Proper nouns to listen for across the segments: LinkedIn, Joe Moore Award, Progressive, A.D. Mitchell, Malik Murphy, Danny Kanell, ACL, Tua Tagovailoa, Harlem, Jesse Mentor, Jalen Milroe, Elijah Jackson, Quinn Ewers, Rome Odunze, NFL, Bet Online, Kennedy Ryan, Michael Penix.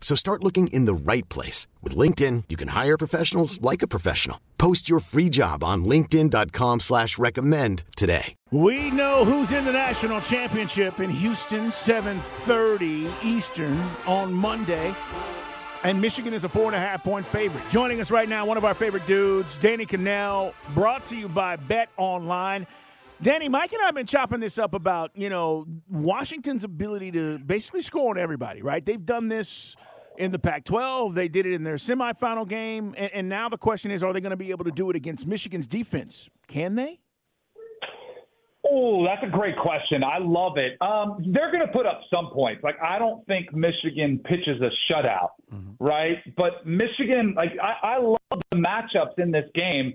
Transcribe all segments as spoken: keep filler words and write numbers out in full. So start looking in the right place. With LinkedIn, you can hire professionals like a professional. Post your free job on linkedin.com slash recommend today. We know who's in the national championship in Houston, seven thirty Eastern on Monday. And Michigan is a four and a half point favorite. Joining us right now, one of our favorite dudes, Danny Kanell, brought to you by Bet Online. Danny, Mike and I have been chopping this up about, you know, Washington's ability to basically score on everybody, right? They've done this in the Pac twelve. They did it in their semifinal game. And, and now the question is, are they going to be able to do it against Michigan's defense? Can they? Oh, that's a great question. I love it. Um, they're going to put up some points. Like, I don't think Michigan pitches a shutout, mm-hmm. right? But Michigan, like, I, I love the matchups in this game.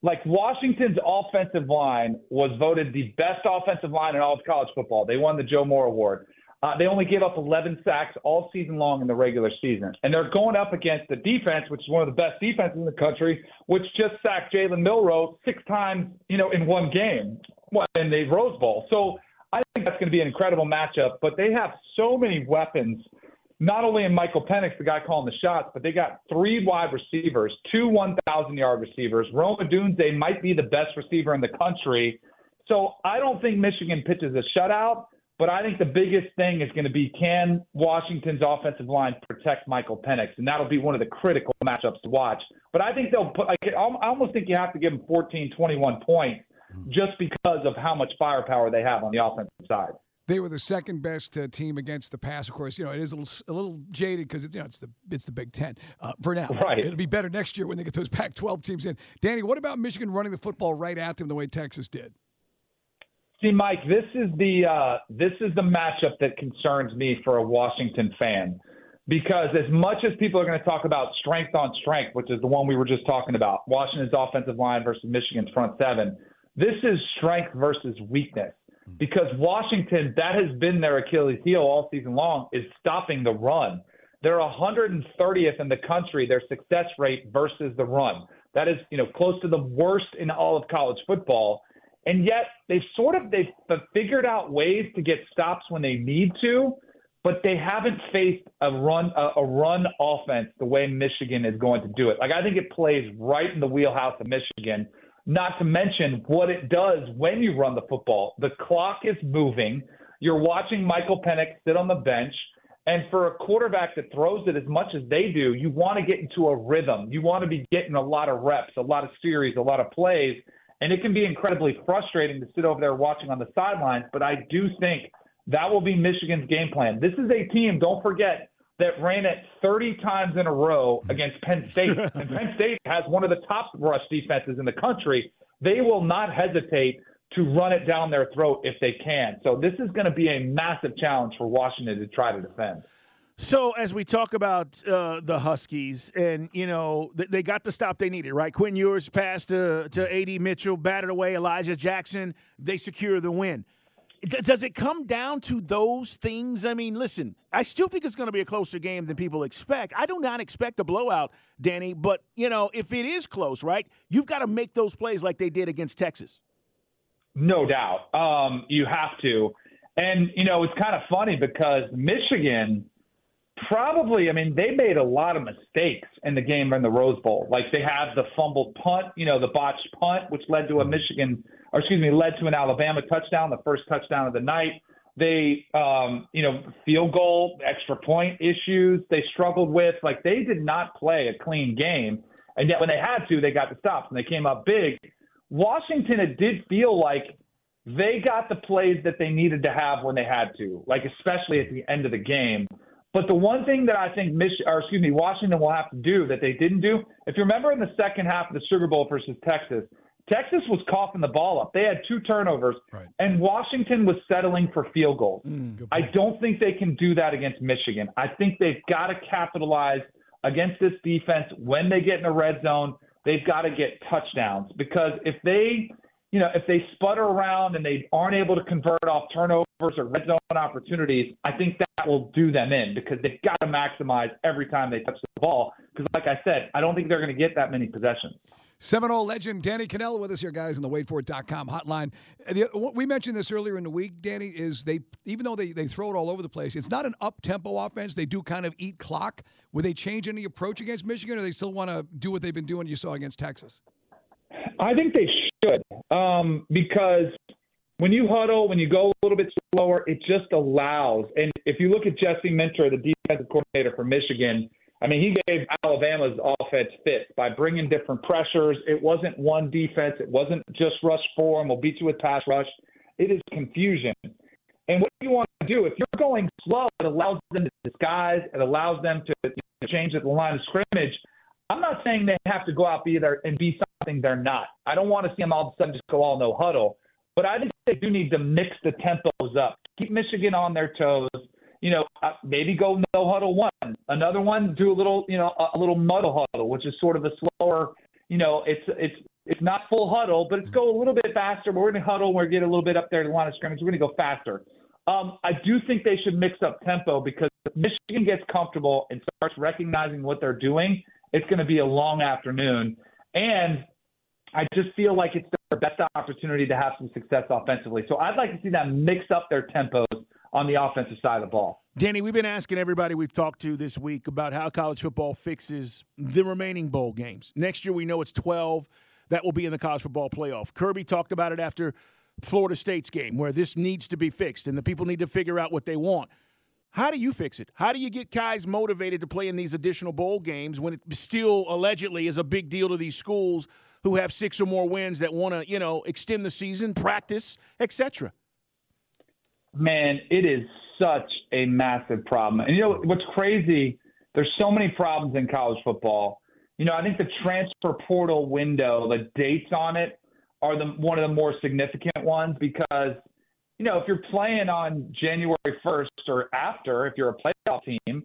Like, Washington's offensive line was voted the best offensive line in all of college football. They won the Joe Moore Award. Uh, they only gave up eleven sacks all season long in the regular season. And they're going up against the defense, which is one of the best defenses in the country, which just sacked Jalen Milroe six times, you know, in one game in the Rose Bowl. So I think that's going to be an incredible matchup. But they have so many weapons, not only in Michael Penix, the guy calling the shots, but they got three wide receivers, two one thousand yard receivers. Rome Odunze might be the best receiver in the country. So I don't think Michigan pitches a shutout. But I think the biggest thing is going to be, can Washington's offensive line protect Michael Penix? And that'll be one of the critical matchups to watch. But I think they'll put, like, I almost think you have to give them fourteen, twenty-one points just because of how much firepower they have on the offensive side. They were the second best uh, team against the pass. Of course, you know, it is a little, a little jaded because it's, you know, it's the it's the Big Ten uh, for now. Right. It'll be better next year when they get those Pac twelve teams in. Danny, what about Michigan running the football right at them the way Texas did? See, Mike, this is the uh, this is the matchup that concerns me for a Washington fan, because as much as people are going to talk about strength on strength, which is the one we were just talking about, Washington's offensive line versus Michigan's front seven, this is strength versus weakness, because Washington, that has been their Achilles heel all season long, is stopping the run. They're one hundred thirtieth in the country, their success rate versus the run. That is, you know, close to the worst in all of college football. And yet they've sort of they've figured out ways to get stops when they need to, but they haven't faced a run a, a run offense the way Michigan is going to do it. Like, I think it plays right in the wheelhouse of Michigan, not to mention what it does when you run the football. The clock is moving. You're watching Michael Penix sit on the bench. And for a quarterback that throws it as much as they do, you want to get into a rhythm. You want to be getting a lot of reps, a lot of series, a lot of plays. And it can be incredibly frustrating to sit over there watching on the sidelines, but I do think that will be Michigan's game plan. This is a team, don't forget, that ran it thirty times in a row against Penn State. And Penn State has one of the top rush defenses in the country. They will not hesitate to run it down their throat if they can. So this is going to be a massive challenge for Washington to try to defend. So as we talk about uh, the Huskies, and, you know, th- they got the stop they needed, right? Quinn Ewers passed to, to A D. Mitchell, batted away Elijah Jackson. They secure the win. D- does it come down to those things? I mean, listen, I still think it's going to be a closer game than people expect. I do not expect a blowout, Danny, but, you know, if it is close, right, you've got to make those plays like they did against Texas. No doubt. Um, you have to. And, you know, it's kind of funny because Michigan – Probably, I mean, they made a lot of mistakes in the game in the Rose Bowl. Like, they have the fumbled punt, you know, the botched punt, which led to a Michigan, or excuse me, led to an Alabama touchdown, the first touchdown of the night. They, um, you know, field goal, extra point issues they struggled with. Like, they did not play a clean game. And yet when they had to, they got the stops and they came up big. Washington, it did feel like they got the plays that they needed to have when they had to, like especially at the end of the game. But the one thing that I think Mich- or excuse me, Washington will have to do that they didn't do, if you remember in the second half of the Sugar Bowl versus Texas, Texas was coughing the ball up. They had two turnovers, right. and Washington was settling for field goals. Mm, I don't think they can do that against Michigan. I think they've got to capitalize against this defense when they get in the red zone. They've got to get touchdowns, because if they, you know, if they sputter around and they aren't able to convert off turnovers or red zone opportunities, I think that will do them in, because they've got to maximize every time they touch the ball. Because like I said, I don't think they're going to get that many possessions. Seminole legend Danny Kanell with us here, guys, on the wait for it dot com hotline. We mentioned this earlier in the week, Danny, is they even though they, they throw it all over the place, it's not an up-tempo offense. They do kind of eat clock. Will they change any approach against Michigan, or they still want to do what they've been doing you saw against Texas? I think they should um, because when you huddle, when you go a little bit slower, it just allows. And if you look at Jesse Mentor, the defensive coordinator for Michigan, I mean, he gave Alabama's offense fits by bringing different pressures. It wasn't one defense. It wasn't just rush four and we'll beat you with pass rush. It is confusion. And what you want to do, if you're going slow, it allows them to disguise. It allows them to you know, change at the line of scrimmage. I'm not saying they have to go out either and be something they're not. I don't want to see them all of a sudden just go all no huddle. But I think they do need to mix the tempos up, keep Michigan on their toes. You know, maybe go no huddle one, another one, do a little, you know, a little muddle huddle, which is sort of a slower, you know, it's it's it's not full huddle, but it's go a little bit faster. We're going to huddle, we're going to get a little bit up there to the line of scrimmage. We're going to go faster. Um, I do think they should mix up tempo, because if Michigan gets comfortable and starts recognizing what they're doing, it's going to be a long afternoon. And I just feel like it's their best opportunity to have some success offensively. So I'd like to see them mix up their tempos on the offensive side of the ball. Danny, we've been asking everybody we've talked to this week about how college football fixes the remaining bowl games. Next year we know it's twelve that will be in the college football playoff. Kirby talked about it after Florida State's game, where this needs to be fixed and the people need to figure out what they want. How do you fix it? How do you get guys motivated to play in these additional bowl games when it still allegedly is a big deal to these schools who have six or more wins that want to, you know, extend the season, practice, et cetera? Man, it is such a massive problem. And, you know, what's crazy, there's so many problems in college football. You know, I think the transfer portal window, the dates on it are the one of the more significant ones, because, you know, if you're playing on January first or after, if you're a playoff team,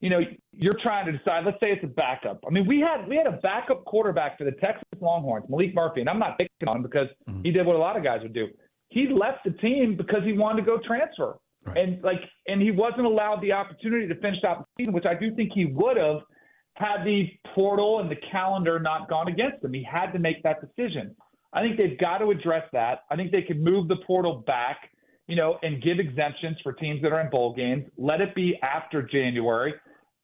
you know, you're trying to decide, let's say it's a backup. I mean, we had we had a backup quarterback for the Texas Longhorns, Malik Murphy, and I'm not picking on him because mm-hmm. he did what a lot of guys would do. He left the team because he wanted to go transfer. Right. And like, and he wasn't allowed the opportunity to finish out the season, which I do think he would have had the portal and the calendar not gone against him. He had to make that decision. I think they've got to address that. I think they could move the portal back, you know, and give exemptions for teams that are in bowl games. Let it be after January.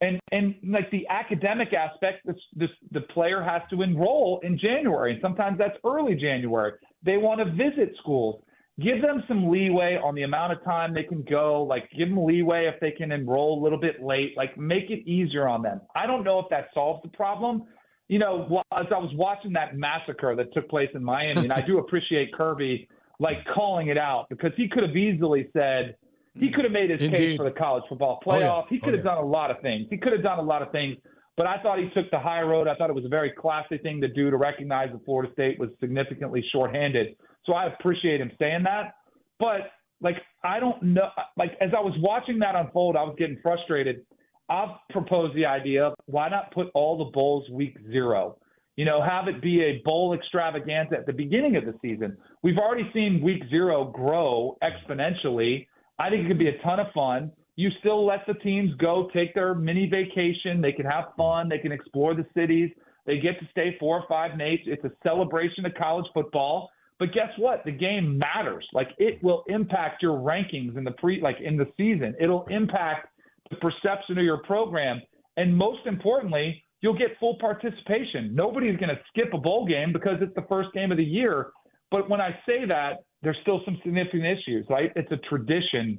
And, and like the academic aspect, this, this, the player has to enroll in January. And sometimes that's early January. They want to visit schools. Give them some leeway on the amount of time they can go. Like, give them leeway if they can enroll a little bit late. Like, make it easier on them. I don't know if that solves the problem. You know, as I was watching that massacre that took place in Miami, and I do appreciate Kirby, like, calling it out, because he could have easily said – he could have made his Indeed. case for the college football playoff. Oh, yeah. He could oh, have yeah. done a lot of things. He could have done a lot of things. But I thought he took the high road. I thought it was a very classy thing to do, to recognize that Florida State was significantly shorthanded. So I appreciate him saying that. But, like, I don't know. Like, as I was watching that unfold, I was getting frustrated. I've proposed the idea of why not put all the bowls week zero? You know, have it be a bowl extravaganza at the beginning of the season. We've already seen week zero grow exponentially. I think it could be a ton of fun. You still let the teams go take their mini vacation. They can have fun. They can explore the cities. They get to stay four or five nights. It's a celebration of college football. But guess what? The game matters. Like, it will impact your rankings in the pre, like in the season. It'll impact the perception of your program. And most importantly, you'll get full participation. Nobody's going to skip a bowl game because it's the first game of the year. But when I say that, there's still some significant issues, right? It's a tradition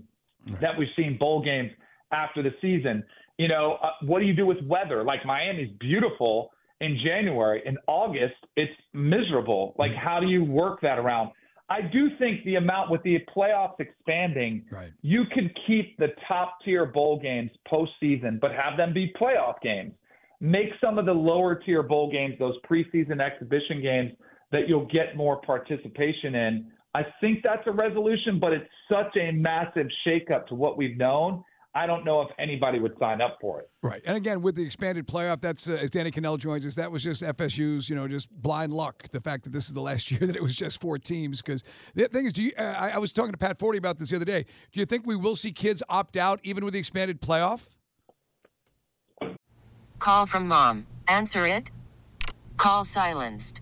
that we've seen bowl games after the season. You know, uh, what do you do with weather? Like, Miami's beautiful in January. In August, it's miserable. Like, how do you work that around? I do think the amount with the playoffs expanding, right, you can keep the top-tier bowl games postseason, but have them be playoff games. Make some of the lower-tier bowl games, those preseason exhibition games that you'll get more participation in. I think that's a resolution, but it's such a massive shakeup to what we've known. I don't know if anybody would sign up for it. Right. And again, with the expanded playoff, that's uh, as Danny Kanell joins us, that was just F S U's, you know, just blind luck. The fact that this is the last year that it was just four teams. Because the thing is, do you, uh, I, I was talking to Pat Forty about this the other day. Do you think we will see kids opt out even with the expanded playoff? Call from mom. Answer it. Call silenced.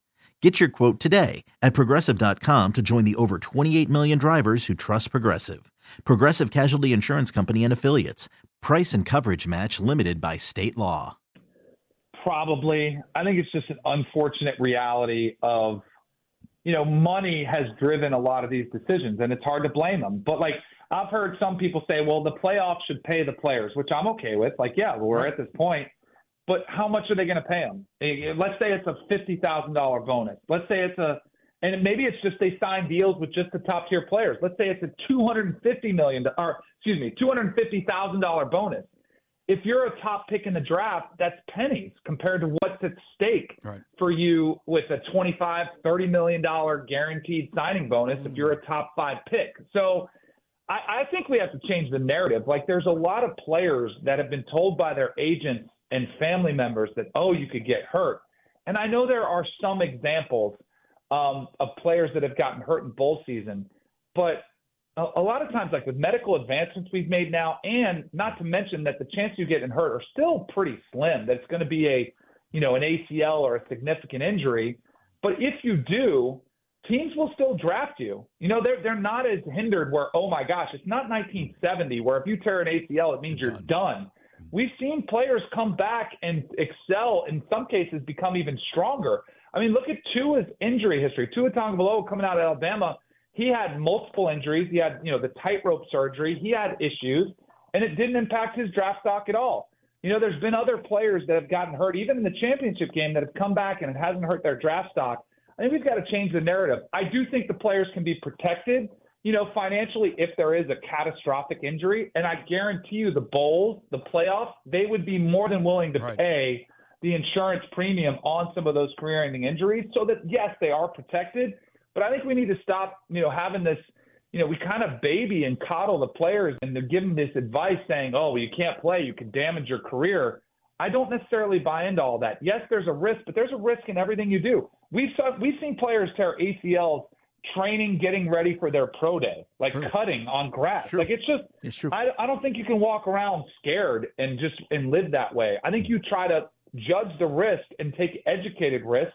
Get your quote today at Progressive dot com to join the over twenty-eight million drivers who trust Progressive. Progressive Casualty Insurance Company and Affiliates. Price and coverage match limited by state law. Probably. I think it's just an unfortunate reality of, you know, money has driven a lot of these decisions, and it's hard to blame them. But, like, I've heard some people say, well, the playoffs should pay the players, which I'm okay with. Like, yeah, we're right at this point. But how much are they going to pay them? Let's say it's a fifty thousand dollars bonus. Let's say it's a – and maybe it's just they sign deals with just the top-tier players. Let's say it's a two hundred fifty million dollars – or excuse me, two hundred fifty thousand dollars bonus. If you're a top pick in the draft, that's pennies compared to what's at stake right for you with a twenty-five, thirty million dollars guaranteed signing bonus if you're a top five pick. So – I think we have to change the narrative. Like, there's a lot of players that have been told by their agents and family members that, oh, you could get hurt. And I know there are some examples um, of players that have gotten hurt in bowl season, but a, a lot of times, like with medical advancements we've made now, and not to mention that the chance you getting hurt are still pretty slim. That's going to be a, you know, an A C L or a significant injury. But if you do, teams will still draft you. You know, they're they're not as hindered where, oh, my gosh, it's not nineteen seventy where if you tear an A C L, it means you're done. done. We've seen players come back and excel, in some cases become even stronger. I mean, look at Tua's injury history. Tua Tagovailoa coming out of Alabama, he had multiple injuries. He had, you know, the tightrope surgery. He had issues, and it didn't impact his draft stock at all. You know, there's been other players that have gotten hurt, even in the championship game, that have come back and it hasn't hurt their draft stock. I think we've got to change the narrative. I do think the players can be protected, you know, financially if there is a catastrophic injury. And I guarantee you the bowls, the playoffs, they would be more than willing to right pay the insurance premium on some of those career-ending injuries so that, yes, they are protected. But I think we need to stop, you know, having this, you know, we kind of baby and coddle the players and they're giving this advice saying, oh, well, you can't play, you can damage your career. I don't necessarily buy into all that. Yes, there's a risk, but there's a risk in everything you do. We've saw, we've seen players tear A C Ls training, getting ready for their pro day, like true cutting on grass. True. Like it's just, it's true. I, I don't think you can walk around scared and just and live that way. I think you try to judge the risk and take educated risk.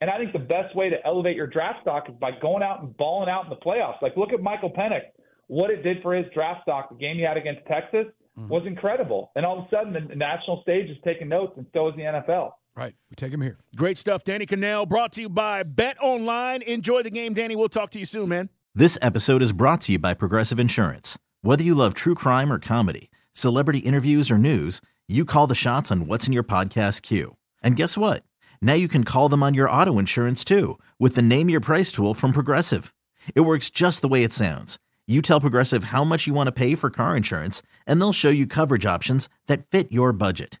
And I think the best way to elevate your draft stock is by going out and balling out in the playoffs. Like look at Michael Penix, what it did for his draft stock, the game he had against Texas was incredible. And all of a sudden, the national stage is taking notes, and so is the N F L. Right. We take him here. Great stuff. Danny Kanell, brought to you by Bet Online. Enjoy the game, Danny. We'll talk to you soon, man. This episode is brought to you by Progressive Insurance. Whether you love true crime or comedy, celebrity interviews or news, you call the shots on what's in your podcast queue. And guess what? Now you can call them on your auto insurance, too, with the Name Your Price tool from Progressive. It works just the way it sounds. You tell Progressive how much you want to pay for car insurance, and they'll show you coverage options that fit your budget.